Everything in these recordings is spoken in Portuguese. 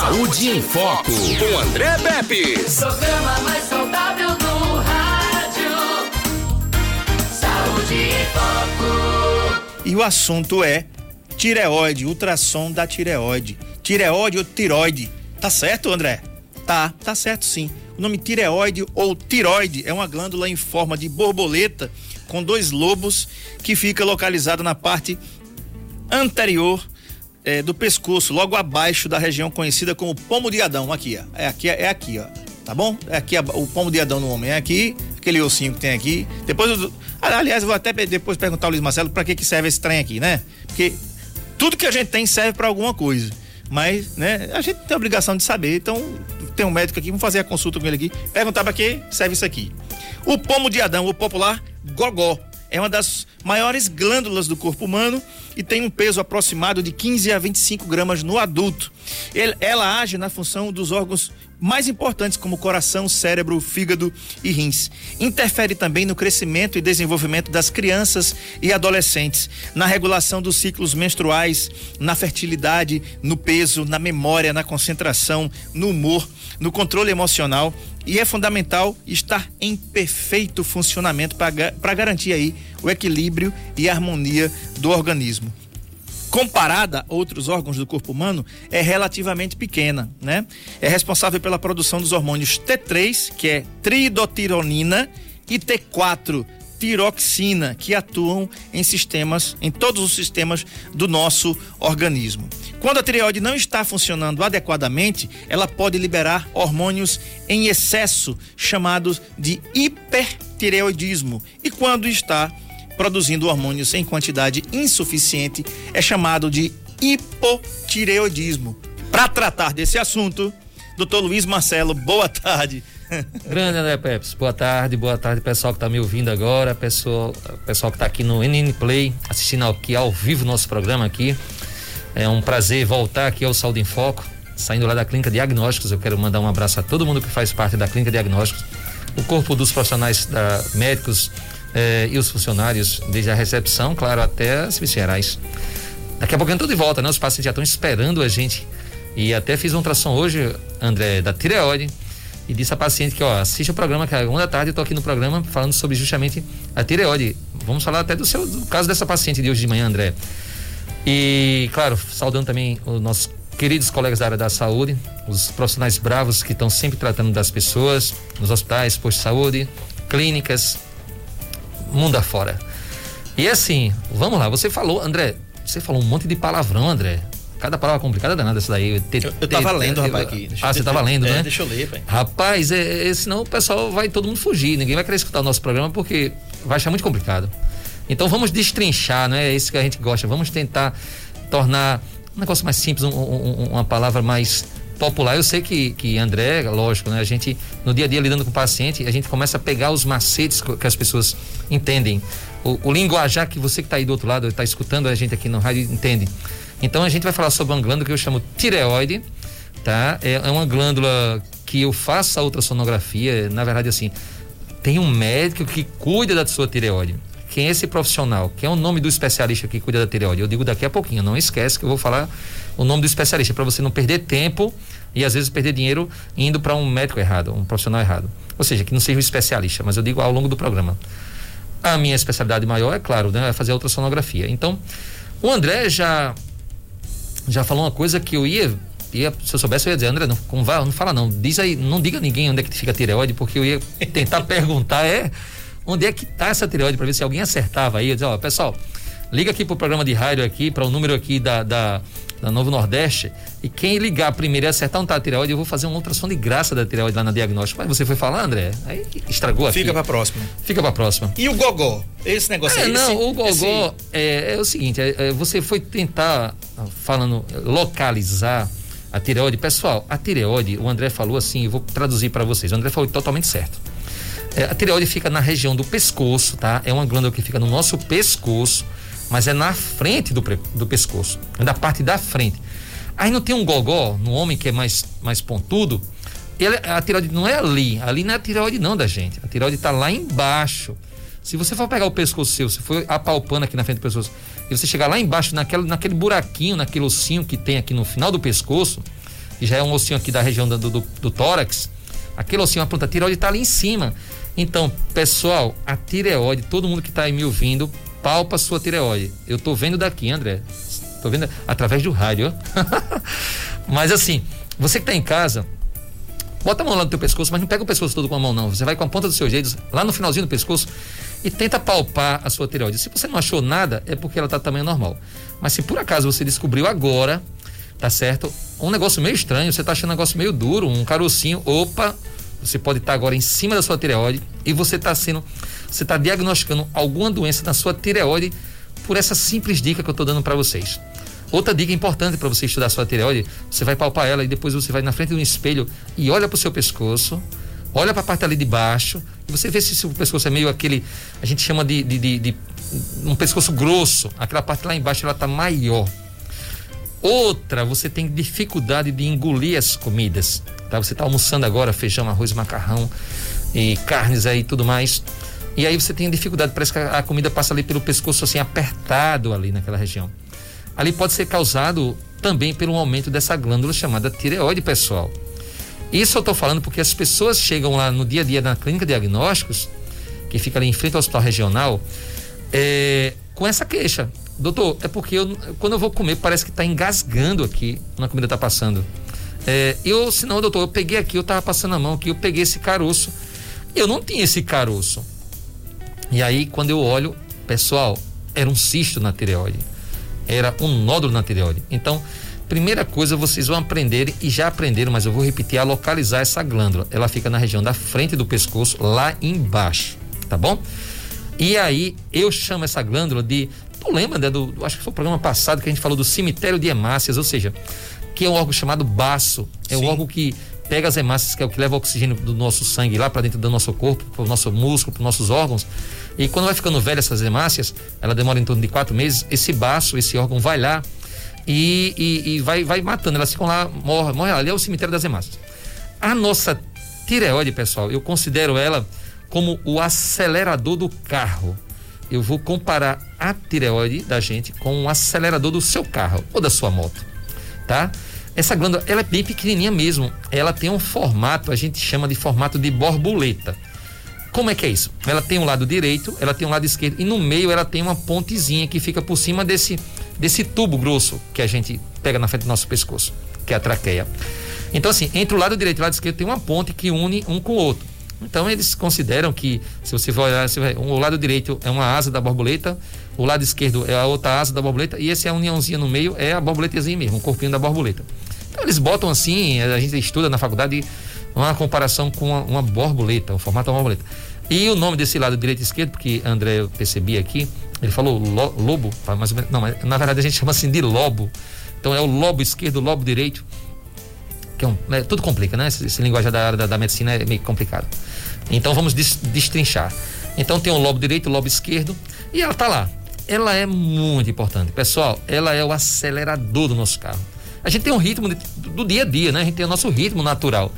Saúde em Foco, com André Pepe. Programa mais saudável do rádio. Saúde em Foco. E o assunto é tireoide, ultrassom da tireoide. Tireoide ou tiroide? Tá certo, André? Tá certo sim. O nome tireoide ou tiroide é uma glândula em forma de borboleta com 2 lobos que fica localizada na parte anterior do pescoço, logo abaixo da região conhecida como pomo de Adão. Aqui, ó. É aqui, ó. Tá bom? É aqui o pomo de Adão no homem. É aqui, aquele ossinho que tem aqui. Aliás, eu vou até depois perguntar ao Luiz Marcelo pra que serve esse trem aqui, né? Porque tudo que a gente tem serve pra alguma coisa. Mas, né, a gente tem a obrigação de saber, então tem um médico aqui, vamos fazer a consulta com ele aqui, perguntar para que serve isso aqui. O pomo de Adão, o popular gogó, é uma das maiores glândulas do corpo humano e tem um peso aproximado de 15 a 25 gramas no adulto. Ela age na função dos órgãos mais importantes, como coração, cérebro, fígado e rins. Interfere também no crescimento e desenvolvimento das crianças e adolescentes, na regulação dos ciclos menstruais, na fertilidade, no peso, na memória, na concentração, no humor, no controle emocional, e é fundamental estar em perfeito funcionamento para garantir aí o equilíbrio e a harmonia do organismo. Comparada a outros órgãos do corpo humano, é relativamente pequena, né? É responsável pela produção dos hormônios T3, que é triiodotironina, e T4, tiroxina, que atuam em todos os sistemas do nosso organismo. Quando a tireoide não está funcionando adequadamente, ela pode liberar hormônios em excesso, chamados de hipertireoidismo. E quando está produzindo hormônios em quantidade insuficiente, é chamado de hipotireoidismo. Para tratar desse assunto, doutor Luiz Marcelo, boa tarde. Grande André Pepe, boa tarde pessoal que tá me ouvindo agora, pessoal que tá aqui no NN Play, assistindo aqui ao vivo nosso programa aqui. É um prazer voltar aqui ao Saúde em Foco, saindo lá da Clínica Diagnósticos. Eu quero mandar um abraço a todo mundo que faz parte da Clínica Diagnósticos, o corpo dos profissionais médicos, e os funcionários, desde a recepção, claro, até as viscerais. Daqui a pouco eu tô de volta, né? Os pacientes já estão esperando a gente. E até fiz um ultrassom hoje, André, da tireoide, e disse a paciente que, assiste o programa, que à 1 da tarde eu tô aqui no programa falando sobre justamente a tireoide. Vamos falar até do caso dessa paciente de hoje de manhã, André. E, claro, saudando também os nossos queridos colegas da área da saúde, os profissionais bravos que estão sempre tratando das pessoas, nos hospitais, postos de saúde, clínicas, mundo afora. E assim, vamos lá, você falou um monte de palavrão, André. Cada palavra complicada danada essa daí. Eu tava lendo, rapaz, aqui. Você tava lendo, né? Deixa eu ler, pai. Rapaz, senão o pessoal vai todo mundo fugir, ninguém vai querer escutar o nosso programa porque vai achar muito complicado. Então vamos destrinchar, não é isso que a gente gosta, vamos tentar tornar um negócio mais simples, uma palavra mais popular. Eu sei que André, lógico, né? A gente, no dia a dia, lidando com o paciente, a gente começa a pegar os macetes que as pessoas entendem. O linguajar que você que está aí do outro lado, está escutando a gente aqui no rádio, entende. Então, a gente vai falar sobre uma glândula que eu chamo tireoide, tá? É uma glândula que eu faço a ultrassonografia, na verdade, assim, tem um médico que cuida da sua tireoide. Quem é esse profissional? Quem é o nome do especialista que cuida da tireoide? Eu digo daqui a pouquinho, não esquece que eu vou falar o nome do especialista, para você não perder tempo e às vezes perder dinheiro indo para um médico errado, um profissional errado. Ou seja, que não seja um especialista, mas eu digo ao longo do programa. A minha especialidade maior, é claro, né, é fazer a ultrassonografia. Então, o André já falou uma coisa que eu ia, se eu soubesse eu ia dizer, André, não fala não, diz aí, não diga a ninguém onde é que fica a tireoide, porque eu ia tentar perguntar, onde é que tá essa tireoide, para ver se alguém acertava aí. Eu dizia, pessoal, liga aqui pro programa de rádio aqui, para o número aqui da Novo Nordeste, e quem ligar primeiro e acertar onde tá a tireoide, eu vou fazer um ultrassom de graça da tireoide lá na diagnóstica. Mas você foi falar, André? Aí estragou aqui. Fica pra próxima. E o gogó? Esse negócio aí? O gogó é o seguinte, você foi tentar, falando, localizar a tireoide. Pessoal, a tireoide, o André falou assim, eu vou traduzir para vocês, o André falou totalmente certo. A tireoide fica na região do pescoço, tá? É uma glândula que fica no nosso pescoço, mas é na frente do pescoço, é da parte da frente. Aí não tem um gogó, no homem que é mais pontudo, a tireoide não é ali não é a tireoide não da gente, a tireoide tá lá embaixo. Se você for pegar o pescoço seu, se for apalpando aqui na frente do pescoço, e você chegar lá embaixo, naquele buraquinho, naquele ossinho que tem aqui no final do pescoço, que já é um ossinho aqui da região do tórax, aquele ossinho, a planta tireoide está ali em cima. Então, pessoal, a tireoide, todo mundo que está aí me ouvindo, palpa sua tireoide. Eu tô vendo daqui, André. Tô vendo através do rádio. Mas assim, você que tá em casa, bota a mão lá no teu pescoço, mas não pega o pescoço todo com a mão, não. Você vai com a ponta dos seus dedos, lá no finalzinho do pescoço, e tenta palpar a sua tireoide. Se você não achou nada, é porque ela tá tamanho normal. Mas se por acaso você descobriu agora, tá certo? Um negócio meio estranho, você tá achando um negócio meio duro, um carocinho, opa, você pode estar agora em cima da sua tireoide e você tá diagnosticando alguma doença na sua tireoide por essa simples dica que eu tô dando para vocês. Outra dica importante para você estudar a sua tireoide, você vai palpar ela e depois você vai na frente de um espelho e olha para o seu pescoço, olha para a parte ali de baixo e você vê se o seu pescoço é meio aquele, a gente chama de um pescoço grosso, aquela parte lá embaixo ela tá maior. Outra, você tem dificuldade de engolir as comidas, tá? Você tá almoçando agora, feijão, arroz, macarrão e carnes aí e tudo mais. E aí você tem dificuldade, parece que a comida passa ali pelo pescoço assim, apertado ali naquela região. Ali pode ser causado também pelo aumento dessa glândula chamada tireoide, pessoal. Isso eu tô falando porque as pessoas chegam lá no dia a dia na Clínica Diagnósticos, que fica ali em frente ao hospital regional, com essa queixa. Doutor, é porque quando eu vou comer parece que tá engasgando aqui, quando a comida tá passando. Se não, doutor, eu peguei aqui, eu tava passando a mão aqui, eu peguei esse caroço, eu não tinha esse caroço. E aí, quando eu olho, pessoal, era um cisto na tireoide, era um nódulo na tireoide. Então, primeira coisa, vocês vão aprender, e já aprenderam, mas eu vou repetir, a localizar essa glândula. Ela fica na região da frente do pescoço, lá embaixo, tá bom? E aí, eu chamo essa glândula de, tu lembra, né, acho que foi o programa passado que a gente falou do cemitério de hemácias, ou seja, que é um órgão chamado baço, é um órgão que pega as hemácias, que é o que leva o oxigênio do nosso sangue lá para dentro do nosso corpo, para o nosso músculo, para os nossos órgãos. E quando vai ficando velha essas hemácias, ela demora em torno de 4 meses, esse baço, esse órgão vai lá e vai matando, elas ficam lá, morre ali, é o cemitério das hemácias. A nossa tireoide, pessoal, eu considero ela como o acelerador do carro. Eu vou comparar a tireoide da gente com o acelerador do seu carro ou da sua moto, tá? Essa glândula, ela é bem pequenininha mesmo. Ela tem um formato, a gente chama de formato de borboleta. Como é que é isso? Ela tem um lado direito, ela tem um lado esquerdo e no meio ela tem uma pontezinha que fica por cima desse tubo grosso que a gente pega na frente do nosso pescoço, que é a traqueia. Então assim, entre o lado direito e o lado esquerdo tem uma ponte que une um com o outro. Então eles consideram que, se você for olhar, o lado direito é uma asa da borboleta, o lado esquerdo é a outra asa da borboleta e essa é a uniãozinha no meio, é a borboletazinha mesmo, o corpinho da borboleta. Então eles botam assim, a gente estuda na faculdade uma comparação com uma borboleta, o formato de uma borboleta. E o nome desse lado direito e esquerdo, porque André, eu percebi aqui, ele falou lobo, mais ou menos, não, mas na verdade a gente chama assim de lobo. Então é o lobo esquerdo, o lobo direito. Tudo complica, né? Esse linguagem da área da medicina é meio complicado. Então vamos destrinchar. Então tem o lobo direito, o lobo esquerdo e ela tá lá. Ela é muito importante, pessoal. Ela é o acelerador do nosso carro. A gente tem um ritmo do dia a dia, né? A gente tem o nosso ritmo natural.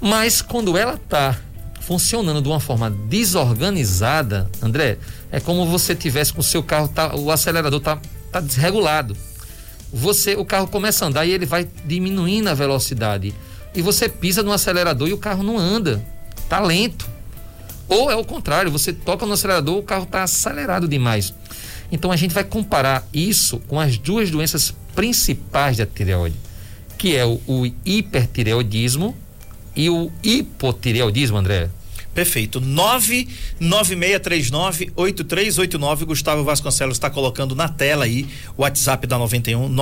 Mas quando ela tá funcionando de uma forma desorganizada, André, é como você tivesse com o seu carro, o acelerador tá desregulado. O carro começa a andar e ele vai diminuindo a velocidade e você pisa no acelerador e o carro não anda, tá lento. Ou é o contrário, você toca no acelerador, o carro tá acelerado demais. Então a gente vai comparar isso com as duas doenças principais da tireoide, que é o hipertireoidismo e o hipotireoidismo, André. Perfeito, 996398389, Gustavo Vasconcelos está colocando na tela aí o WhatsApp da 91,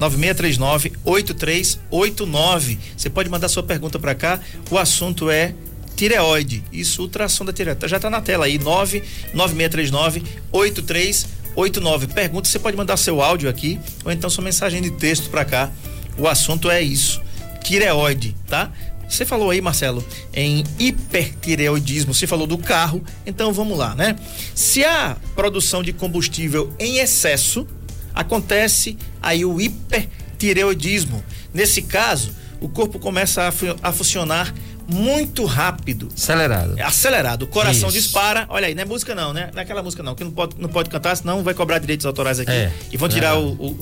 996398389. Você pode mandar sua pergunta para cá, o assunto é tireoide, isso, ultrassom da tireoide, já está na tela aí, 996398389, pergunta, você pode mandar seu áudio aqui, ou então sua mensagem de texto para cá, o assunto é isso, tireoide, tá? Você falou aí, Marcelo, em hipertireoidismo, você falou do carro, então vamos lá, né? Se a produção de combustível em excesso, acontece aí o hipertireoidismo. Nesse caso, o corpo começa a funcionar muito rápido. Acelerado. É acelerado. O coração dispara. Olha aí, não é música não, né? Não é aquela música não, que não pode cantar, senão vai cobrar direitos autorais aqui. É, e vão tirar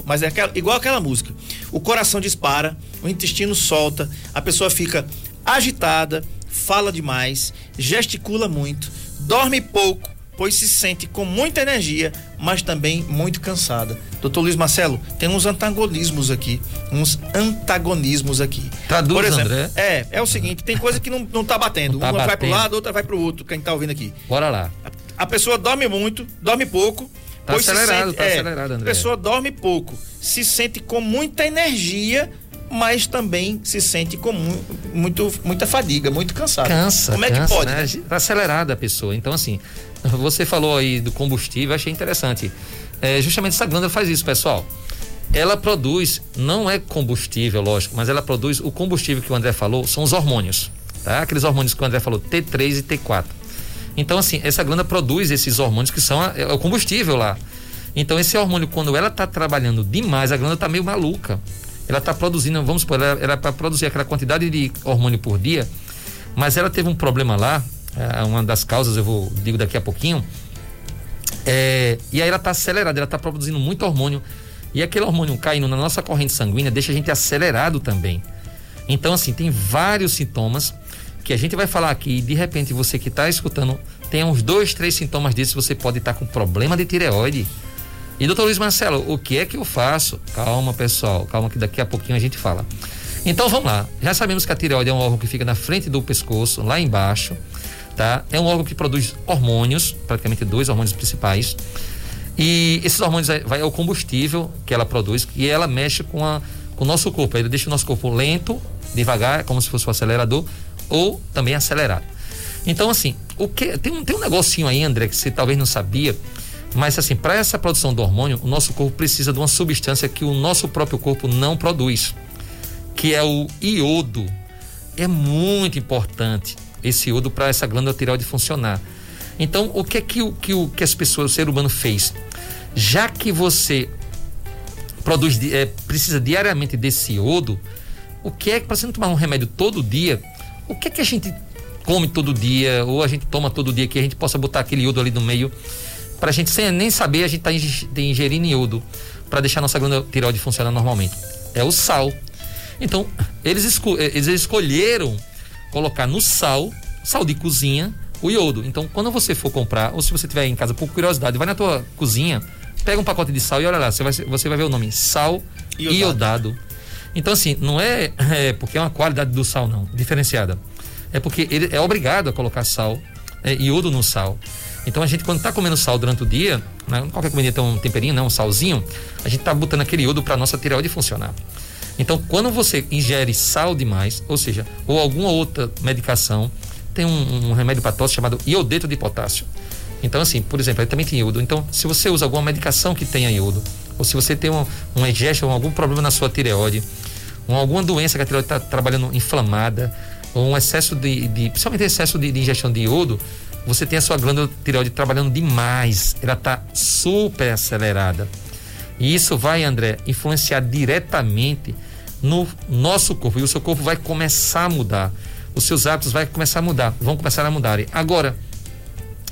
mas é igual aquela música. O coração dispara, o intestino solta, a pessoa fica agitada, fala demais, gesticula muito, dorme pouco, pois se sente com muita energia, mas também muito cansada. Doutor Luiz Marcelo, tem uns antagonismos aqui. Traduz, por exemplo, André. É o seguinte, tem coisa que não tá batendo. Não tá Uma batendo. Vai pro lado, outra vai pro outro, quem tá ouvindo aqui. Bora lá. A pessoa dorme muito, dorme pouco. Tá acelerado, André. A pessoa dorme pouco, se sente com muita energia, mas também se sente com muita fadiga, muito cansado. Como é que pode? Né? Tá acelerada a pessoa. Então, assim, você falou aí do combustível, achei interessante. Justamente essa glândula faz isso, pessoal. Ela produz, não é combustível, lógico, mas ela produz o combustível que o André falou, são os hormônios, tá? Aqueles hormônios que o André falou, T3 e T4. Então, assim, essa glândula produz esses hormônios que são o combustível lá. Então, esse hormônio, quando ela tá trabalhando demais, a glândula tá meio maluca. Ela está produzindo, vamos supor, ela para produzir aquela quantidade de hormônio por dia, mas ela teve um problema lá, uma das causas eu digo daqui a pouquinho, e aí ela está acelerada, ela está produzindo muito hormônio, e aquele hormônio caindo na nossa corrente sanguínea deixa a gente acelerado também. Então, assim, tem vários sintomas que a gente vai falar aqui, e de repente você que está escutando, tem uns 2, 3 sintomas desses, você pode estar com problema de tireoide. E doutor Luiz Marcelo, o que é que eu faço? Calma, pessoal, calma que daqui a pouquinho a gente fala. Então vamos lá, já sabemos que a tireoide é um órgão que fica na frente do pescoço, lá embaixo, tá? É um órgão que produz hormônios, praticamente 2 hormônios principais, e esses hormônios vai ao combustível que ela produz, e ela mexe com o nosso corpo, ela deixa o nosso corpo lento, devagar, como se fosse um acelerador, ou também acelerado. Então, assim, tem um negocinho aí, André, que você talvez não sabia, mas, assim, para essa produção do hormônio, o nosso corpo precisa de uma substância que o nosso próprio corpo não produz, que é o iodo. É muito importante esse iodo para essa glândula tireoide funcionar. Então, o que é que as pessoas, o ser humano fez? Já que você precisa diariamente desse iodo, o que é que, para você não tomar um remédio todo dia, o que é que a gente come todo dia, ou a gente toma todo dia, que a gente possa botar aquele iodo ali no meio? Pra gente, sem nem saber, a gente tá ingerindo iodo pra deixar nossa glândula tireoide funcionar normalmente. É o sal. Então, eles escolheram colocar no sal de cozinha, o iodo. Então, quando você for comprar, ou se você tiver em casa, por curiosidade, vai na tua cozinha, pega um pacote de sal e olha lá, você vai ver o nome, sal iodado. Então, assim, não é porque é uma qualidade do sal, não, diferenciada. É porque ele é obrigado a colocar sal, iodo no sal. Então a gente, quando está comendo sal durante o dia, né, qualquer comida tem um temperinho, não, um salzinho, a gente está botando aquele iodo para a nossa tireoide funcionar. Então, quando você ingere sal demais, ou seja, ou alguma outra medicação, tem um remédio para tosse chamado iodeto de potássio. Então, assim, por exemplo, ele também tem iodo. Então, se você usa alguma medicação que tenha iodo, ou se você tem uma ingestão, algum problema na sua tireoide, alguma doença que a tireoide está trabalhando inflamada, ou um excesso principalmente excesso de ingestão de iodo, você tem a sua glândula tireoide trabalhando demais, ela está super acelerada. E isso vai, André, influenciar diretamente no nosso corpo. E o seu corpo vai começar a mudar. Os seus hábitos vão começar a mudar. Agora,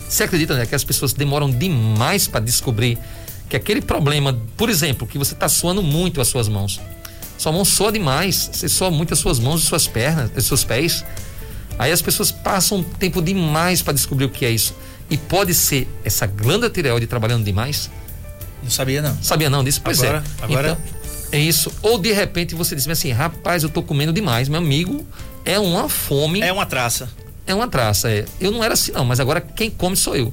você acredita, André, que as pessoas demoram demais para descobrir que aquele problema, por exemplo, que você está suando muito as suas mãos. Sua mão soa demais, você soa muito as suas mãos e suas pernas, os seus pés. Aí as pessoas passam tempo demais para descobrir o que é isso. E pode ser essa glândula tireoide trabalhando demais? Não sabia, não. Sabia não disso? Pois agora, é. Agora então, é isso. Ou de repente você diz assim, rapaz, eu tô comendo demais, meu amigo, é uma fome. É uma traça. É uma traça, é. Eu não era assim não, mas agora quem come sou eu.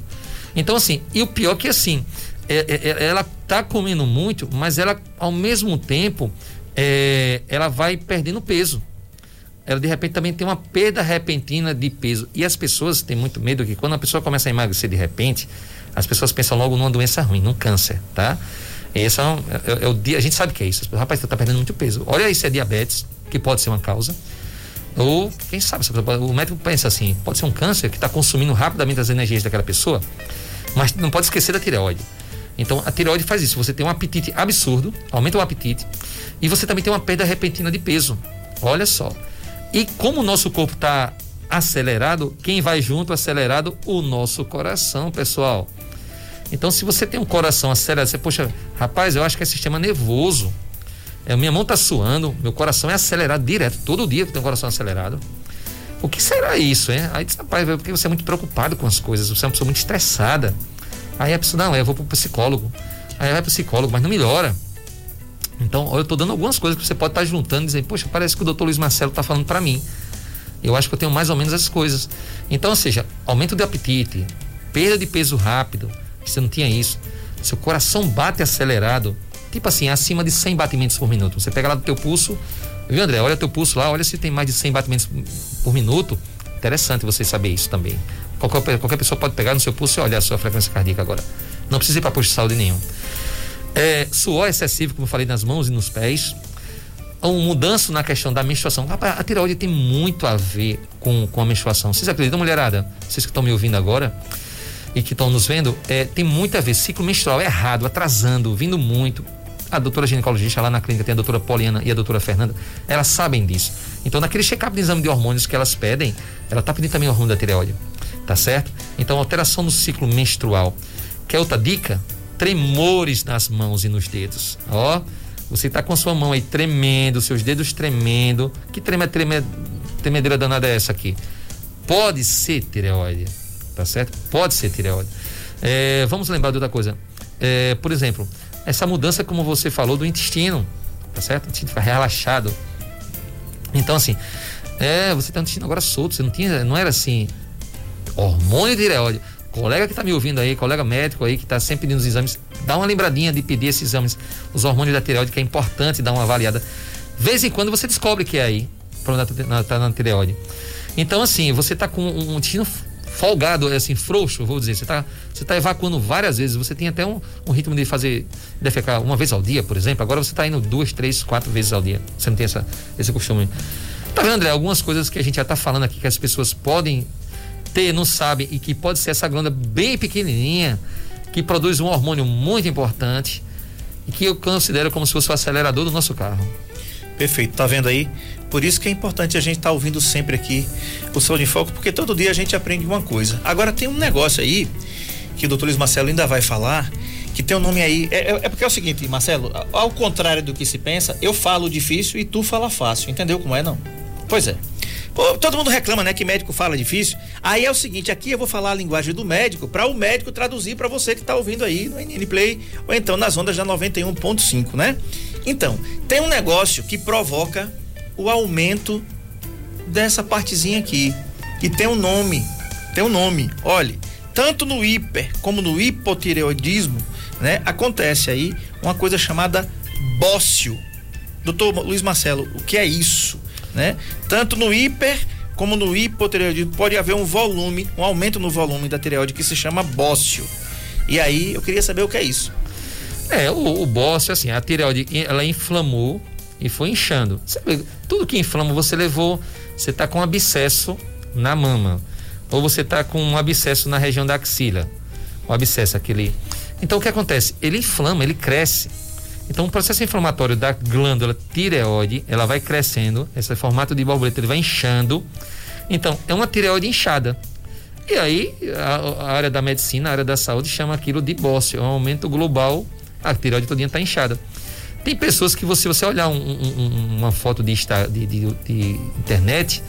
Então, assim, e o pior que assim, ela tá comendo muito, mas ela ao mesmo tempo, ela vai perdendo peso. Ela de repente também tem uma perda repentina de peso, e as pessoas têm muito medo que quando a pessoa começa a emagrecer de repente, as pessoas pensam logo numa doença ruim, num câncer, tá? Esse é o dia, a gente sabe que é isso, rapaz, você tá perdendo muito peso, olha aí se é diabetes, que pode ser uma causa, ou quem sabe, o médico pensa assim, pode ser um câncer que está consumindo rapidamente as energias daquela pessoa, mas não pode esquecer da tireoide. Então a tireoide faz isso, você tem um apetite absurdo, aumenta o apetite, e você também tem uma perda repentina de peso, olha só. E como o nosso corpo está acelerado, quem vai junto acelerado? O nosso coração, pessoal. Então, se você tem um coração acelerado, você, poxa, rapaz, eu acho que é sistema nervoso, minha mão tá suando, meu coração é acelerado direto, todo dia que tem um coração acelerado. O que será isso, hein? Aí diz, rapaz, porque você é muito preocupado com as coisas, você é uma pessoa muito estressada. Aí a pessoa, não, eu vou pro psicólogo. Aí vai pro psicólogo, mas não melhora. Então, ó, eu tô dando algumas coisas que você pode estar juntando e dizer, poxa, parece que o doutor Luiz Marcelo tá falando para mim. Eu acho que eu tenho mais ou menos essas coisas. Então, ou seja, aumento de apetite, perda de peso rápido, que você não tinha isso. Seu coração bate acelerado, tipo assim, acima de 100 batimentos por minuto. Você pega lá do teu pulso, viu, André? Olha o teu pulso lá, olha se tem mais de 100 batimentos por minuto. Interessante você saber isso também. Qualquer pessoa pode pegar no seu pulso e olhar a sua frequência cardíaca agora. Não precisa ir para posto de saúde nenhum. Suor excessivo, como eu falei, nas mãos e nos pés. Mudança na questão da menstruação. Rapaz, a tireoide tem muito a ver com a menstruação. Vocês acreditam, mulherada? Vocês que estão me ouvindo agora e que estão nos vendo, tem muito a ver. Ciclo menstrual errado, atrasando, vindo muito. A doutora ginecologista lá na clínica, tem a doutora Poliana e a doutora Fernanda, elas sabem disso. Então, naquele check-up de exame de hormônios que elas pedem, ela está pedindo também o hormônio da tireoide, tá certo? Então, alteração no ciclo menstrual. Quer outra dica? Tremores nas mãos e nos dedos. Ó, você tá com sua mão aí tremendo, seus dedos tremendo. Que tremedeira danada é essa aqui? Pode ser tireoide, tá certo? Pode ser tireoide. Vamos lembrar de outra coisa. Por exemplo, essa mudança, como você falou, do intestino, tá certo? O intestino fica relaxado. Então, assim, você tem um intestino agora solto, você não tinha, não era assim, hormônio de tireoide. Colega que está me ouvindo aí, colega médico aí que está sempre pedindo os exames, dá uma lembradinha de pedir esses exames, os hormônios da tireoide, que é importante dar uma avaliada. Vez em quando você descobre que é aí, está na tireoide. Então, assim, você está com um intestino folgado, assim, frouxo, vou dizer, você tá evacuando várias vezes, você tem até um ritmo de defecar uma vez ao dia, por exemplo, agora você está indo 2, 3, 4 vezes ao dia, você não tem esse costume. Tá vendo, André? Algumas coisas que a gente já está falando aqui, que as pessoas podem ter, não sabem, e que pode ser essa glândula bem pequenininha, que produz um hormônio muito importante e que eu considero como se fosse o acelerador do nosso carro. Perfeito, tá vendo aí? Por isso que é importante a gente estar ouvindo sempre aqui o Saúde em Foco, porque todo dia a gente aprende uma coisa. Agora tem um negócio aí que o doutor Luiz Marcelo ainda vai falar, que tem um nome aí, porque é o seguinte, Marcelo, ao contrário do que se pensa, eu falo difícil e tu fala fácil, entendeu como é, não? Pois é. Pô, todo mundo reclama, né, que médico fala difícil. Aí é o seguinte, aqui eu vou falar a linguagem do médico para o médico traduzir para você que está ouvindo aí no NN Play ou então nas ondas da 91.5, né? Então, tem um negócio que provoca o aumento dessa partezinha aqui e tem um nome, olha, tanto no hiper como no hipotireoidismo, né, acontece aí uma coisa chamada bócio. Doutor Luiz Marcelo, o que é isso? Né? Tanto no hiper como no hipotireoidismo pode haver um aumento no volume da tireoide que se chama bócio. E aí eu queria saber o que é isso. O bócio, assim, a tireoide ela inflamou e foi inchando. Tudo que inflama você levou, você tá com um abscesso na mama, ou você tá com um abscesso na região da axila, o abscesso aquele. Então o que acontece? Ele inflama, ele cresce. Então, o processo inflamatório da glândula tireoide, ela vai crescendo, esse formato de borboleta, ele vai inchando. Então, é uma tireoide inchada. E aí, a área da medicina, a área da saúde, chama aquilo de bócio, é um aumento global, a tireoide todinha está inchada. Tem pessoas que, se você olhar uma foto de internet,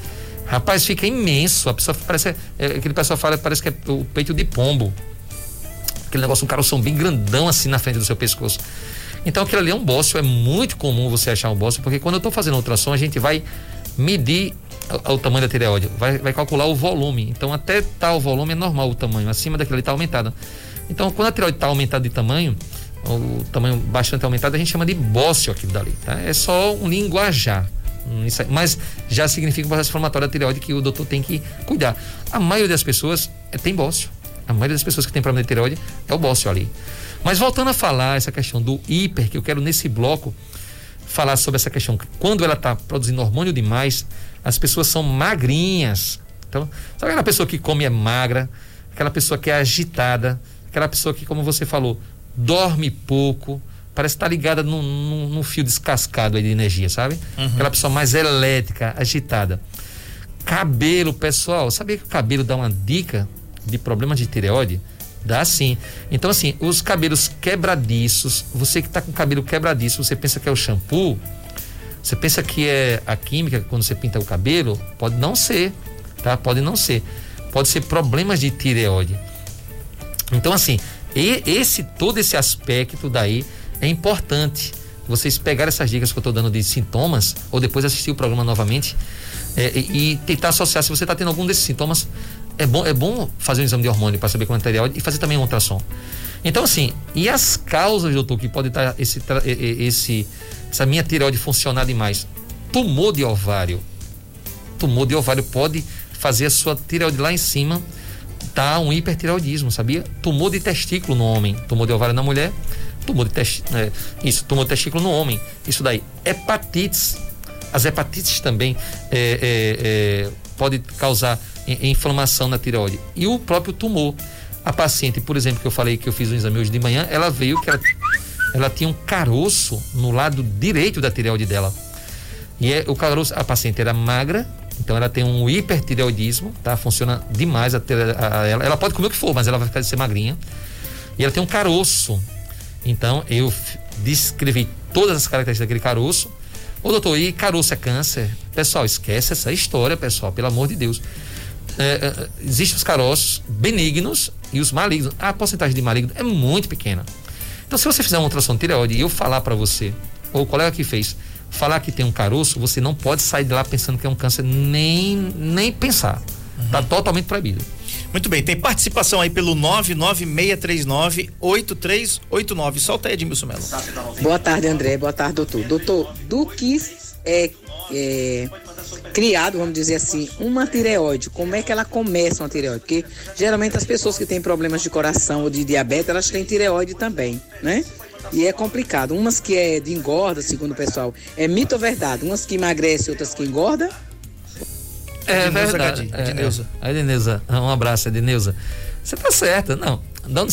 rapaz, fica imenso, a pessoa parece, aquele pessoal fala, parece que é o peito de pombo. Aquele negócio, um caroção bem grandão assim na frente do seu pescoço. Então aquilo ali é um bócio, é muito comum você achar um bócio, porque quando eu estou fazendo ultrassom, a gente vai medir o tamanho da tireoide, vai calcular o volume. Então até tal volume é normal o tamanho, acima daquilo ali está aumentado. Então quando a tireoide está aumentada de tamanho, o tamanho bastante aumentado, a gente chama de bócio aquilo dali, tá? É só um linguajar, mas já significa um processo inflamatório da tireoide que o doutor tem que cuidar. A maioria das pessoas tem bócio. A maioria das pessoas que tem problema de tireoide é o bócio ali. Mas voltando a falar essa questão do hiper, que eu quero nesse bloco falar sobre essa questão, que quando ela está produzindo hormônio demais, as pessoas são magrinhas. Então, sabe aquela pessoa que come é magra, aquela pessoa que é agitada, aquela pessoa que, como você falou, dorme pouco, parece estar ligada num fio descascado aí de energia, sabe? Uhum. Aquela pessoa mais elétrica, agitada. Cabelo, pessoal, sabia que o cabelo dá uma dica de problema de tireoide? Dá sim. Então assim, os cabelos quebradiços, você que tá com cabelo quebradiço, você pensa que é o shampoo, você pensa que é a química quando você pinta o cabelo, pode não ser, tá? Pode não ser. Pode ser problemas de tireoide. Então assim, todo esse aspecto daí é importante. Vocês pegarem essas dicas que eu estou dando de sintomas, ou depois assistir o programa novamente e tentar associar. Se você está tendo algum desses sintomas, é bom fazer um exame de hormônio para saber como é tireoide e fazer também um ultrassom. Então assim, e as causas, doutor, que pode estar essa minha tireoide funcionar demais? Tumor de ovário. Tumor de ovário pode fazer a sua tireoide lá em cima, tá? Um hipertireoidismo, sabia? Tumor de testículo no homem, tumor de ovário na mulher, tumor de testículo no homem, isso daí. Hepatites, as hepatites também pode causar inflamação na tireoide. E o próprio tumor, a paciente, por exemplo, que eu falei que eu fiz um exame hoje de manhã, ela veio que ela tinha um caroço no lado direito da tireoide dela, e o caroço, a paciente era magra, então ela tem um hipertireoidismo, tá? Funciona demais ela pode comer o que for, mas ela vai ficar de ser magrinha, e ela tem um caroço. Então, eu descrevi todas as características daquele caroço. Ô, doutor, e caroço é câncer? Pessoal, esquece essa história, pessoal, pelo amor de Deus. Existem os caroços benignos e os malignos. A porcentagem de maligno é muito pequena. Então, se você fizer uma ultrassom de tireoide e eu falar para você, ou o colega que fez, falar que tem um caroço, você não pode sair de lá pensando que é um câncer, nem pensar. Está totalmente proibido. Muito bem, tem participação aí pelo 996398389. Solta aí, Edmilson Melo. Boa tarde, André. Boa tarde, doutor. Doutor, do que é criado, vamos dizer assim, uma tireoide? Como é que ela começa uma tireoide? Porque geralmente as pessoas que têm problemas de coração ou de diabetes, elas têm tireoide também, né? E é complicado. Umas que é de engorda, segundo o pessoal. É mito ou verdade? Umas que emagrecem, outras que engordam? É verdade, Adineuza. Adineuza, um abraço, Adineuza. Você tá certa, não. De onde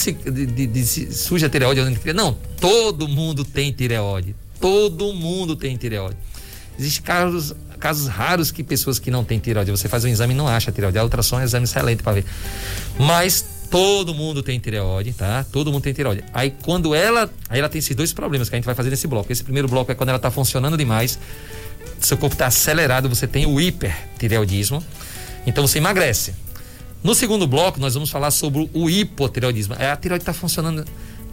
se surge a tireoide? Não, todo mundo tem tireoide. Todo mundo tem tireoide. Existem casos raros que pessoas que não têm tireoide. Você faz um exame e não acha tireoide. A ultrassom é um exame excelente para ver. Mas todo mundo tem tireoide, tá? Todo mundo tem tireoide. Aí quando ela tem esses dois problemas que a gente vai fazer nesse bloco. Esse primeiro bloco é quando ela tá funcionando demais. Seu corpo está acelerado, você tem o hipertireoidismo, então você emagrece. No segundo bloco, nós vamos falar sobre o hipotireoidismo. A tireoide está funcionando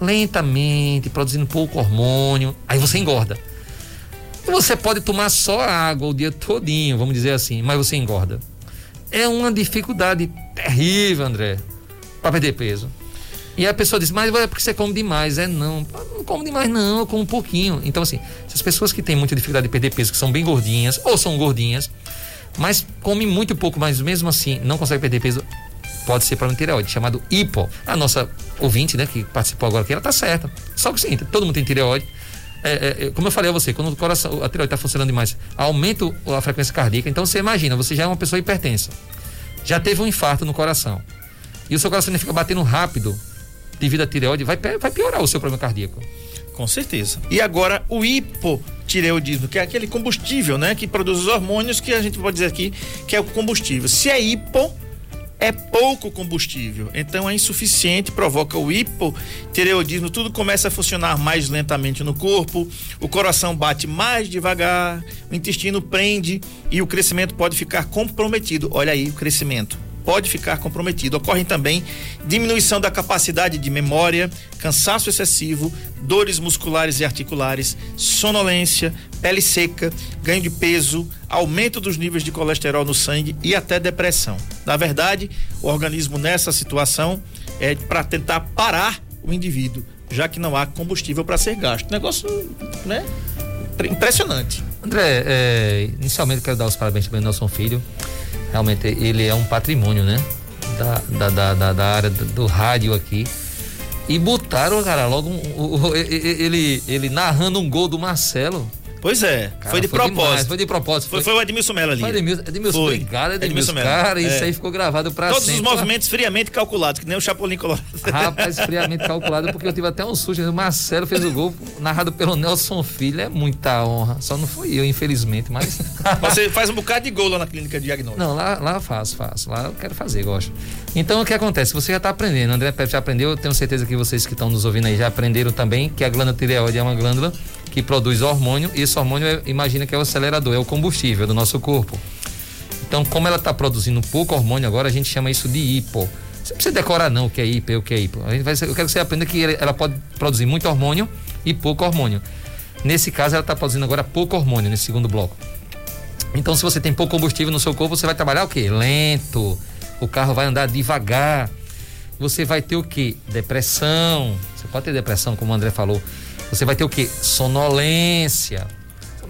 lentamente, produzindo pouco hormônio, aí você engorda. E você pode tomar só água o dia todinho, vamos dizer assim, mas você engorda. É uma dificuldade terrível, André, para perder peso. E a pessoa diz, mas é porque você come demais. Não como demais não, eu como um pouquinho. Então assim, essas pessoas que têm muita dificuldade de perder peso, que são bem gordinhas, ou são gordinhas, mas comem muito pouco, mas mesmo assim não conseguem perder peso, pode ser para um tireoide, chamado hipo. A nossa ouvinte, né, que participou agora aqui, ela tá certa. Só que sim, todo mundo tem tireoide. Como eu falei a você, quando o coração, a tireoide está funcionando demais, aumenta a frequência cardíaca. Então você imagina, você já é uma pessoa hipertensa, já teve um infarto no coração, e o seu coração fica batendo rápido devido à tireoide, vai piorar o seu problema cardíaco. Com certeza. E agora o hipotireoidismo, que é aquele combustível, né, que produz os hormônios, que a gente pode dizer aqui que é o combustível. Se é hipo, é pouco combustível, então é insuficiente, provoca o hipotireoidismo. Tudo começa a funcionar mais lentamente no corpo, o coração bate mais devagar, o intestino prende e o crescimento pode ficar comprometido. Olha aí o crescimento. Pode ficar comprometido. Ocorrem também diminuição da capacidade de memória, cansaço excessivo, dores musculares e articulares, sonolência, pele seca, ganho de peso, aumento dos níveis de colesterol no sangue e até depressão. Na verdade, o organismo nessa situação é para tentar parar o indivíduo, já que não há combustível para ser gasto. Negócio, né? Impressionante. André, inicialmente quero dar os parabéns também ao Nelson Filho. Realmente ele é um patrimônio, né, da área do rádio aqui, e botaram, cara, logo ele narrando um gol do Marcelo, Pois é, cara, foi de propósito. Demais, foi de propósito. Foi o Edmilson Melo ali. Foi Edmilson, obrigado, Edmilson Melo. Cara, isso aí ficou gravado pra todos sempre. Todos os movimentos friamente calculados, que nem o Chapolin colorado. Rapaz, friamente calculado, porque eu tive até um susto. O Marcelo fez o gol, narrado pelo Nelson Filho, é muita honra. Só não fui eu, infelizmente, mas... Você faz um bocado de gol lá na Clínica Diagnósticos. Não, lá faço. Lá eu quero fazer, gosto. Então, o que acontece? Você já tá aprendendo, André Pepe já aprendeu, eu tenho certeza que vocês que estão nos ouvindo aí já aprenderam também, que a glândula tireoide é uma glândula que produz hormônio, e esse hormônio imagina que é o acelerador, é o combustível do nosso corpo. Então, como ela está produzindo pouco hormônio agora, a gente chama isso de hipo. Você não precisa decorar não o que é hipo e o que é hipo. Eu quero que você aprenda que ela pode produzir muito hormônio e pouco hormônio. Nesse caso, ela está produzindo agora pouco hormônio, nesse segundo bloco. Então, se você tem pouco combustível no seu corpo, você vai trabalhar o quê? Lento. O carro vai andar devagar. Você vai ter o quê? Depressão. Você pode ter depressão, como o André falou. Você vai ter o quê? Sonolência.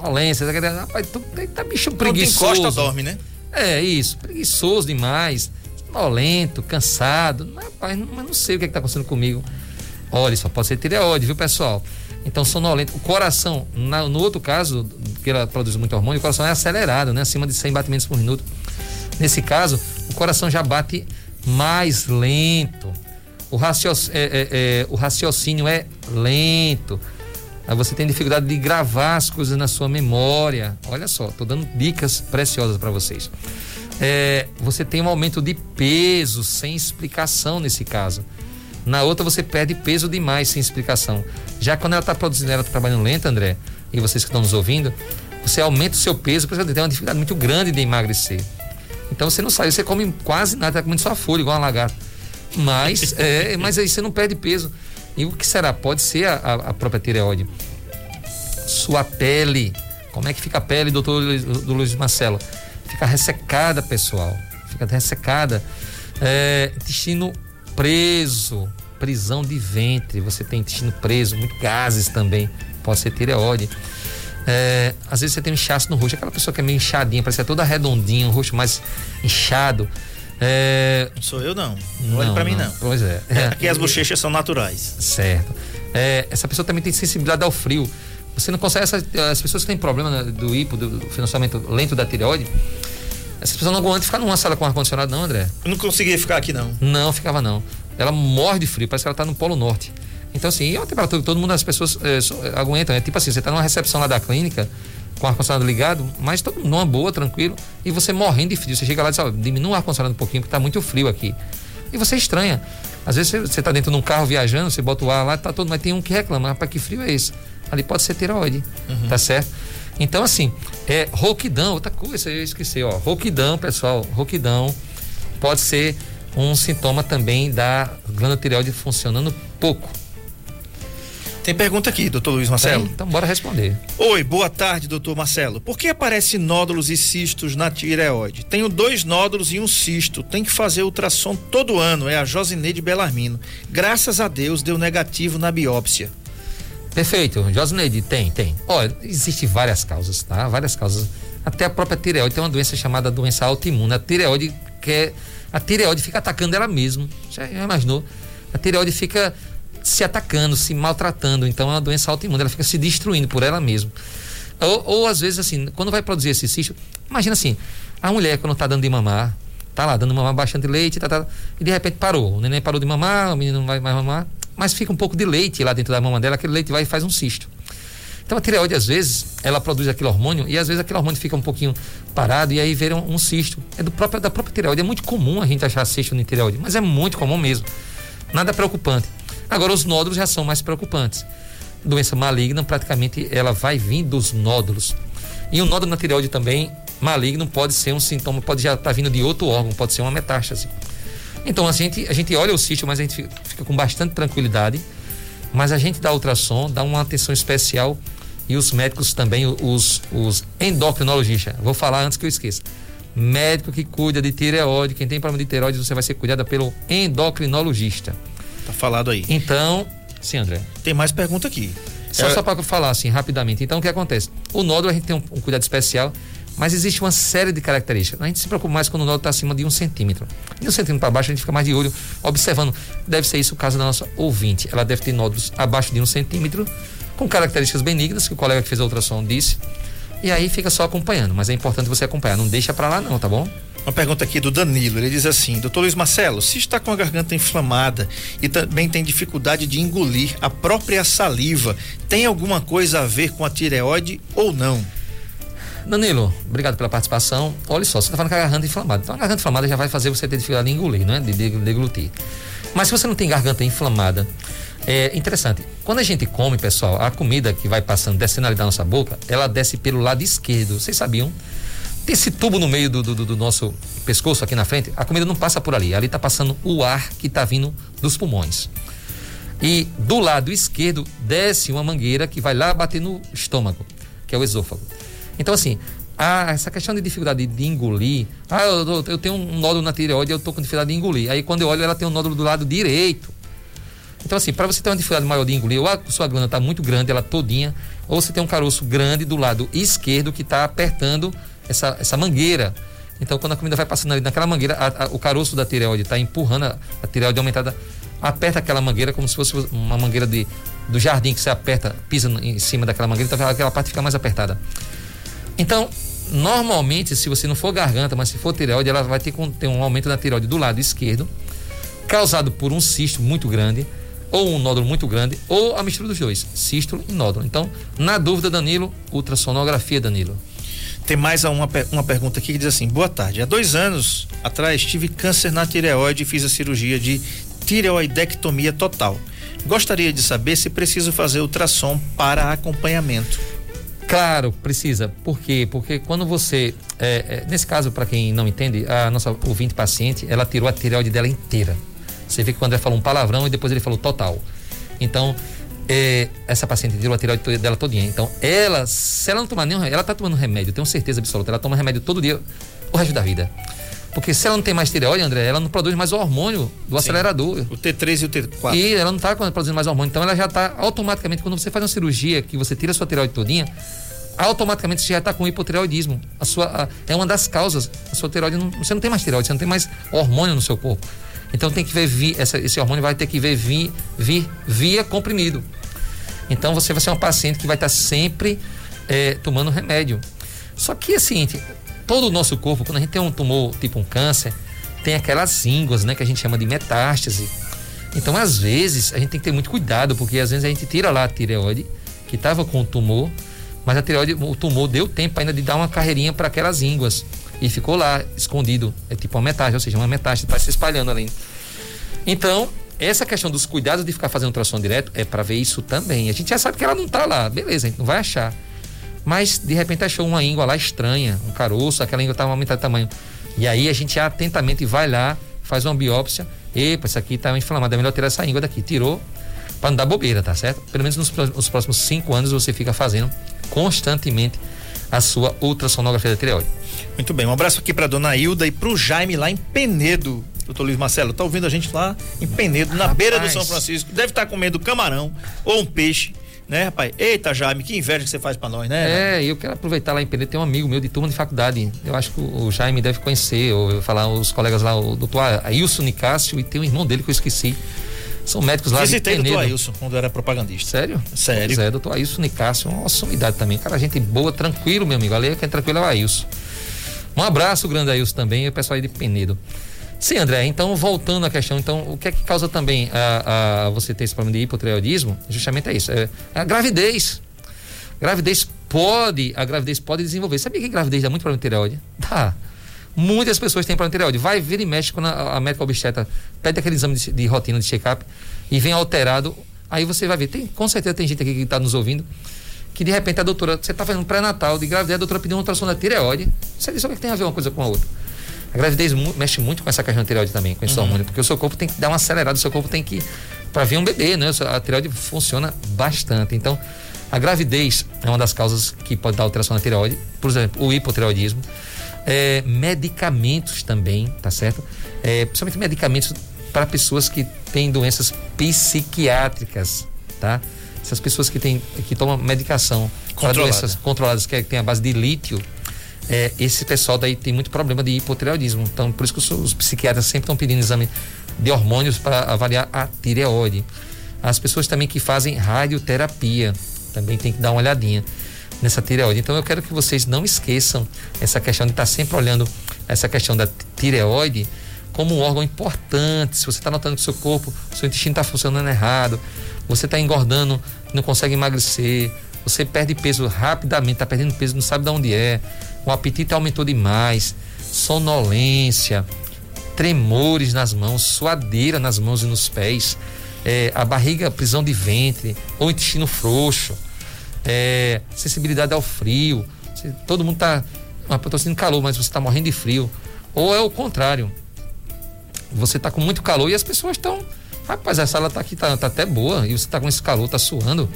Rapaz, tu tá bicho preguiçoso. Quando encosta, dorme, né? É, isso. Preguiçoso demais. Sonolento, cansado. Rapaz, não sei o que tá acontecendo comigo. Olha, só pode ser tireoide, viu, pessoal? Então, sonolento. O coração, no outro caso, que ela produz muito hormônio, o coração é acelerado, né? Acima de 100 batimentos por minuto. Nesse caso, o coração já bate mais lento. O raciocínio é lento. Aí você tem dificuldade de gravar as coisas na sua memória. Olha só, tô dando dicas preciosas para vocês. Você tem um aumento de peso sem explicação nesse caso. Na outra você perde peso demais sem explicação. Já quando ela está produzindo, ela está trabalhando lenta, André, e vocês que estão nos ouvindo, você aumenta o seu peso, porque você tem uma dificuldade muito grande de emagrecer. Então você não sai, você come quase nada, está comendo só folha, igual uma lagarta. Mas aí você não perde peso. E o que será? Pode ser a própria tireoide. Sua pele. Como é que fica a pele, doutor Luiz Marcelo? Fica ressecada, pessoal. Fica ressecada. Intestino preso. Prisão de ventre. Você tem intestino preso, muitos gases também. Pode ser tireoide. Às vezes você tem um inchaço no rosto. Aquela pessoa que é meio inchadinha, parece que é toda redondinha, o rosto mais inchado. Não sou eu não olhe pra mim não. Pois é. Porque as bochechas são naturais. Certo. Essa pessoa também tem sensibilidade ao frio. Você não consegue, as pessoas que têm problema do hipo, do financiamento lento da tireoide, essas pessoas não aguentam ficar numa sala com ar-condicionado não, André. Eu não conseguia ficar aqui não. Não, ficava não. Ela morre de frio, parece que ela tá no Polo Norte. Então assim, é uma temperatura que todo mundo, as pessoas aguentam. É tipo assim, você tá numa recepção lá da clínica com o ar-condicionado ligado, mas todo mundo numa boa, tranquilo, e você morrendo de frio. Você chega lá e diz, ó, diminua o ar-condicionado um pouquinho, porque tá muito frio aqui. E você estranha. Às vezes você tá dentro de um carro viajando, você bota o ar lá, tá todo, mas tem um que reclama, rapaz, que frio é esse? Ali pode ser tireoide, tá certo? Então, assim, rouquidão, outra coisa, eu esqueci, ó, rouquidão, pessoal, rouquidão pode ser um sintoma também da glândula tireoide funcionando pouco. Tem pergunta aqui, doutor Luiz Marcelo. Então, bora responder. Oi, boa tarde, doutor Marcelo. Por que aparecem nódulos e cistos na tireoide? Tenho 2 nódulos e um cisto. Tem que fazer ultrassom todo ano. É a Josineide Belarmino. Graças a Deus, deu negativo na biópsia. Perfeito, Josineide, tem. Olha, existem várias causas, tá? Várias causas. Até a própria tireoide tem uma doença chamada doença autoimune. A tireoide fica atacando ela mesma. Já imaginou? A tireoide fica se atacando, se maltratando. Então é uma doença autoimune, ela fica se destruindo por ela mesma. Ou às vezes assim, quando vai produzir esse cisto, imagina assim, a mulher quando tá dando de mamar, tá lá dando mamar, bastante leite, e de repente parou, o neném parou de mamar, o menino não vai mais mamar, mas fica um pouco de leite lá dentro da mama dela, aquele leite vai e faz um cisto. Então a tireoide às vezes, ela produz aquele hormônio, e às vezes aquele hormônio fica um pouquinho parado, e aí vira um cisto. É da própria tireoide, é muito comum a gente achar cisto na tireoide, mas é muito comum mesmo. Nada preocupante. Agora, os nódulos já são mais preocupantes. Doença maligna, praticamente, ela vai vir dos nódulos. E um nódulo na tireoide também, maligno, pode ser um sintoma, pode já estar vindo de outro órgão, pode ser uma metástase. Então, a gente olha o cisto, mas a gente fica com bastante tranquilidade, mas a gente dá ultrassom, dá uma atenção especial, e os médicos também, os endocrinologistas, vou falar antes que eu esqueça, médico que cuida de tireoide, quem tem problema de tireoide, você vai ser cuidada pelo endocrinologista. Tá falado aí. Então, sim, André. Tem mais pergunta aqui. Só para falar assim, rapidamente. Então, o que acontece? O nódulo, a gente tem um cuidado especial, mas existe uma série de características. A gente se preocupa mais quando o nódulo está acima de 1 centímetro. De 1 centímetro para baixo, a gente fica mais de olho, observando. Deve ser isso o caso da nossa ouvinte. Ela deve ter nódulos abaixo de 1 centímetro com características benignas, que o colega que fez a ultrassom disse, e aí fica só acompanhando, mas é importante você acompanhar, não deixa pra lá não, tá bom? Uma pergunta aqui do Danilo, ele diz assim: doutor Luiz Marcelo, se está com a garganta inflamada e também tem dificuldade de engolir a própria saliva, tem alguma coisa a ver com a tireoide ou não? Danilo, obrigado pela participação. Olha só, você está falando que a garganta inflamada, então a garganta inflamada já vai fazer você ter dificuldade de engolir, né? De deglutir. Mas se você não tem garganta inflamada, é interessante, quando a gente come, pessoal, a comida que vai passando, descendo ali da nossa boca, ela desce pelo lado esquerdo, vocês sabiam? Tem esse tubo no meio do nosso pescoço aqui na frente, a comida não passa por ali, ali tá passando o ar que tá vindo dos pulmões. E do lado esquerdo desce uma mangueira que vai lá bater no estômago, que é o esôfago. Então assim, essa questão de dificuldade de engolir, eu tenho um nódulo na tireoide, eu tô com dificuldade de engolir. Aí quando eu olho, ela tem um nódulo do lado direito. Então assim, para você ter uma dificuldade maior de engolir, ou a sua glândula está muito grande, ela todinha, ou você tem um caroço grande do lado esquerdo que está apertando essa mangueira. Então quando a comida vai passando ali naquela mangueira, o caroço da tireoide está empurrando, a tireoide aumentada aperta aquela mangueira como se fosse uma mangueira do jardim, que você aperta, pisa em cima daquela mangueira, então aquela parte fica mais apertada. Então normalmente, se você não for garganta, mas se for tireoide, ela vai ter um aumento da tireoide do lado esquerdo, causado por um cisto muito grande ou um nódulo muito grande, ou a mistura dos dois, cisto e nódulo. Então, na dúvida, Danilo, ultrassonografia, Danilo. Tem mais uma pergunta aqui que diz assim: boa tarde, há 2 anos atrás tive câncer na tireoide e fiz a cirurgia de tireoidectomia total. Gostaria de saber se preciso fazer ultrassom para acompanhamento. Claro, precisa. Por quê? Porque quando você, nesse caso, para quem não entende, a nossa ouvinte paciente, ela tirou a tireoide dela inteira. Você vê que o André falou um palavrão e depois ele falou total. Então, essa paciente tirou a tireoide dela todinha. Então, ela, se ela não tomar nenhum remédio, ela está tomando remédio, tenho certeza absoluta, ela toma remédio todo dia, o resto da vida. Porque se ela não tem mais tireoide, André, ela não produz mais o hormônio do acelerador. O T3 e o T4. E ela não está produzindo mais hormônio. Então, ela já está automaticamente, quando você faz uma cirurgia que você tira a sua tireoide todinha, automaticamente você já está com hipotireoidismo. É uma das causas. A sua tireoide, você não tem mais tireoide, você não tem mais hormônio no seu corpo. Então tem que esse hormônio vai ter que vir via comprimido. Então você vai ser uma paciente que vai estar sempre tomando remédio. Só que é o seguinte, todo o nosso corpo, quando a gente tem um tumor, tipo um câncer, tem aquelas ínguas, né, que a gente chama de metástase. Então às vezes a gente tem que ter muito cuidado, porque às vezes a gente tira lá a tireoide que estava com o tumor, mas o tumor deu tempo ainda de dar uma carreirinha para aquelas ínguas e ficou lá, escondido, é tipo uma metástase, ou seja, uma metástase está se espalhando ali. Então, essa questão dos cuidados de ficar fazendo ultrassom direto é para ver isso também. A gente já sabe que ela não está lá, beleza, a gente não vai achar, mas de repente achou uma íngua lá estranha, um caroço, aquela íngua estava aumentada de tamanho, e aí a gente já atentamente vai lá, faz uma biópsia. Epa, isso aqui está inflamado, é melhor tirar essa íngua daqui. Tirou, para não dar bobeira, tá certo? Pelo menos nos próximos 5 anos você fica fazendo constantemente a sua ultrassonografia da tireoide. Muito bem, um abraço aqui para dona Hilda e para o Jaime lá em Penedo. Doutor Luiz Marcelo, tá ouvindo a gente lá em Penedo, na beira do São Francisco, deve estar comendo camarão ou um peixe, né, rapaz? Eita, Jaime, que inveja que você faz para nós, né? Eu quero aproveitar lá em Penedo, tem um amigo meu de turma de faculdade, eu acho que o Jaime deve conhecer, ou falar os colegas lá, o doutor Aílson Nicácio, e tem um irmão dele que eu esqueci. São médicos lá. Visitei o doutor Aílson quando era propagandista. Sério? Sério. Pois é, doutor Aílson Nicácio, uma sumidade também. Cara, gente boa, tranquilo, meu amigo. Ali, quem é tranquilo é o Aílson. Um abraço grande, Aílson, também, e o pessoal aí de Penedo. Sim, André, então, voltando à questão, então, o que é que causa também a você ter esse problema de hipotireoidismo? Justamente é isso. É a gravidez. A gravidez pode desenvolver. Sabia que gravidez dá muito problema de tireoide? Tá. Muitas pessoas têm problema de tireoide. Vai, vira e mexe, quando a médica obstetra pede aquele exame de rotina, de check-up, e vem alterado, aí você vai ver. Com certeza tem gente aqui que está nos ouvindo, que de repente a doutora, você está fazendo pré-natal de gravidez, a doutora pediu uma ultrassom da tireoide. Você disse, o que tem a ver uma coisa com a outra? A gravidez mexe muito com essa questão da tireoide também, com esse hormônio, porque o seu corpo tem que dar uma acelerada, o seu corpo tem que, para vir um bebê, né? A tireoide funciona bastante. Então, a gravidez é uma das causas que pode dar alteração na tireoide, por exemplo, o hipotireoidismo. Medicamentos também, tá certo? Principalmente medicamentos para pessoas que têm doenças psiquiátricas, tá? Essas pessoas que tomam medicação para doenças controladas, que tem a base de lítio, esse pessoal daí tem muito problema de hipotireoidismo. Então, por isso que os psiquiatras sempre estão pedindo exame de hormônios para avaliar a tireoide. As pessoas também que fazem radioterapia, também tem que dar uma olhadinha nessa tireoide. Então eu quero que vocês não esqueçam essa questão de estar sempre olhando essa questão da tireoide como um órgão importante. Se você está notando que o seu corpo, o seu intestino está funcionando errado, você está engordando, não consegue emagrecer, você perde peso rapidamente, está perdendo peso, não sabe de onde é, o apetite aumentou demais, sonolência, tremores nas mãos, suadeira nas mãos e nos pés, a barriga, prisão de ventre, ou intestino frouxo, sensibilidade ao frio, todo mundo está, eu estou sentindo calor, mas você está morrendo de frio, ou é o contrário, você está com muito calor e as pessoas estão, rapaz, a sala está aqui, tá até boa, e você está com esse calor, está suando,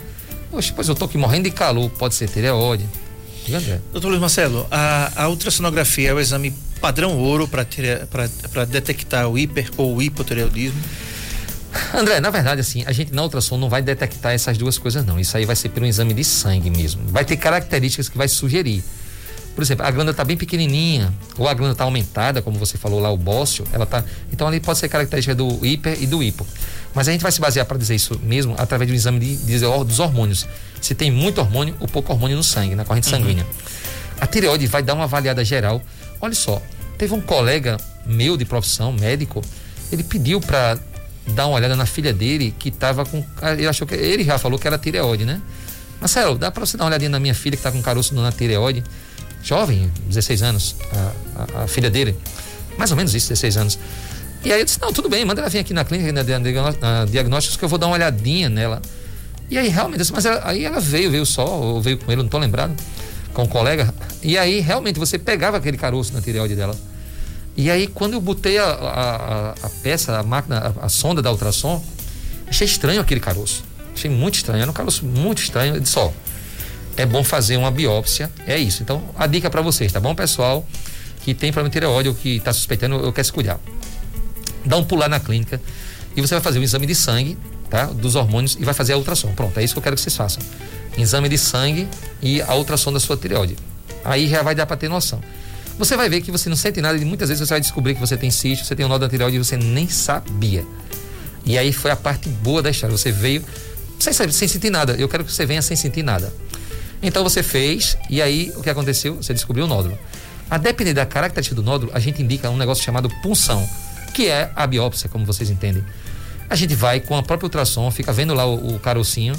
poxa, pois eu estou aqui morrendo de calor, pode ser tireoide. Doutor Luiz Marcelo, a ultrassonografia é o exame padrão ouro para detectar o hiper ou o hipotireoidismo? André, na verdade, assim, a gente na ultrassom não vai detectar essas duas coisas, não. Isso aí vai ser pelo exame de sangue mesmo. Vai ter características que vai sugerir. Por exemplo, a glândula está bem pequenininha, ou a glândula está aumentada, como você falou lá, o bócio, ela tá. Então, ali pode ser característica do hiper e do hipo. Mas a gente vai se basear para dizer isso mesmo através de um exame dos hormônios. Se tem muito hormônio ou pouco hormônio no sangue, na corrente sanguínea. A tireoide vai dar uma avaliada geral. Olha só, teve um colega meu de profissão, médico, ele pediu para dar uma olhada na filha dele que estava com. Ele já falou que era tireoide, né? Marcelo, dá para você dar uma olhadinha na minha filha que está com caroço na tireoide? Jovem, 16 anos, a filha dele, mais ou menos isso, 16 anos. E aí eu disse, não, tudo bem, manda ela vir aqui na clínica, na Diagnósticos, que eu vou dar uma olhadinha nela. E aí realmente, aí ela veio só, ou veio com ele, não tô lembrado, com um colega, e aí realmente você pegava aquele caroço na tireoide dela. E aí quando eu botei a peça, a máquina, a sonda da ultrassom, achei estranho aquele caroço, achei muito estranho, era um caroço muito estranho, eu disse, ó, é bom fazer uma biópsia, é isso. Então, a dica para vocês, tá bom, pessoal? Que tem problema de tireoide ou que está suspeitando ou quer se cuidar. Dá um pulo lá na clínica e você vai fazer um exame de sangue, tá? Dos hormônios e vai fazer a ultrassom. Pronto, é isso que eu quero que vocês façam. Exame de sangue e a ultrassom da sua tireoide. Aí já vai dar para ter noção. Você vai ver que você não sente nada e muitas vezes você vai descobrir que você tem cisto, você tem um nó da tireoide e você nem sabia. E aí foi a parte boa da história. Você veio sem sentir nada. Eu quero que você venha sem sentir nada. Então você fez, e aí o que aconteceu? Você descobriu o nódulo. A depender da característica do nódulo, a gente indica um negócio chamado punção, que é a biópsia, como vocês entendem. A gente vai com a própria ultrassom, fica vendo lá o carocinho,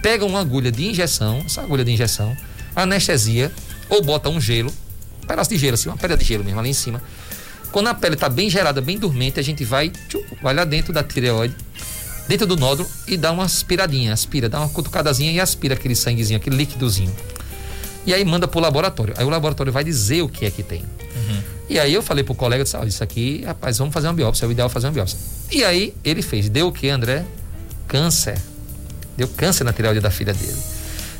pega uma agulha de injeção, essa agulha de injeção, anestesia, ou bota um gelo, um pedaço de gelo, assim, uma pedra de gelo mesmo, ali em cima. Quando a pele está bem gelada, bem dormente, a gente vai lá dentro da tireoide, dentro do nódulo e dá uma aspiradinha, dá uma cutucadazinha e aspira aquele sanguezinho, aquele líquidozinho. E aí manda pro laboratório. Aí o laboratório vai dizer o que é que tem. E aí eu falei pro colega, disse, isso aqui, rapaz, vamos fazer uma biópsia, é o ideal fazer uma biópsia. E aí ele fez, deu o que, André? Câncer. Deu câncer na tireoide da filha dele.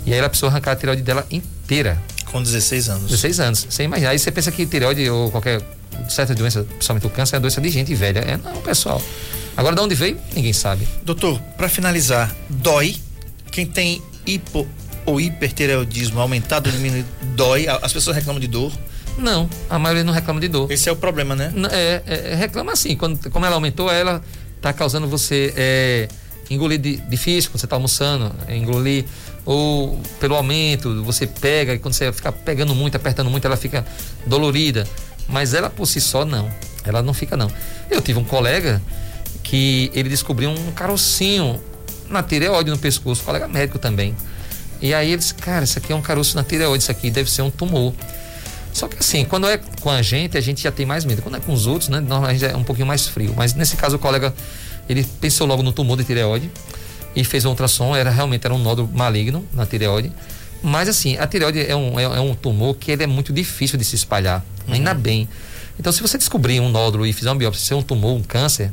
E aí ela precisou arrancar a tireoide dela inteira. Com 16 anos. 16 anos, você imagina. Aí você pensa que tireoide ou qualquer certa doença, principalmente o câncer, é uma doença de gente velha. É, não, pessoal. Agora, de onde veio, ninguém sabe. Doutor, para finalizar, dói? Quem tem hipo ou hipertireoidismo aumentado ou diminuído, dói? As pessoas reclamam de dor? Não, a maioria não reclama de dor. Esse é o problema, né? Reclama assim, como ela aumentou, ela tá causando você engolir difícil, quando você tá almoçando, engolir, ou pelo aumento, você pega, e quando você fica pegando muito, apertando muito, ela fica dolorida. Mas ela por si só, não. Ela não fica, não. Eu tive um colega que ele descobriu um carocinho na tireoide no pescoço, colega médico também. E aí ele disse, cara, isso aqui é um caroço na tireoide, isso aqui deve ser um tumor. Só que assim, quando é com a gente já tem mais medo. Quando é com os outros, né, normalmente é um pouquinho mais frio. Mas nesse caso o colega, ele pensou logo no tumor de tireoide e fez um ultrassom, realmente era um nódulo maligno na tireoide. Mas assim, a tireoide é um tumor que ele é muito difícil de se espalhar, ainda bem. Então se você descobrir um nódulo e fizer uma biópsia, se é um tumor, um câncer,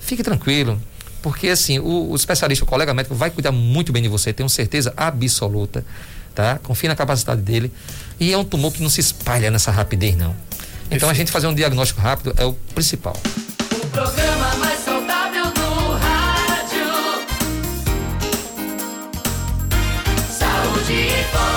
fique tranquilo, porque assim, o especialista, o colega médico vai cuidar muito bem de você, tenho certeza absoluta, tá? Confie na capacidade dele, e é um tumor que não se espalha nessa rapidez, não. Então a gente fazer um diagnóstico rápido é o principal. O programa mais saudável do rádio, Saúde e Foco.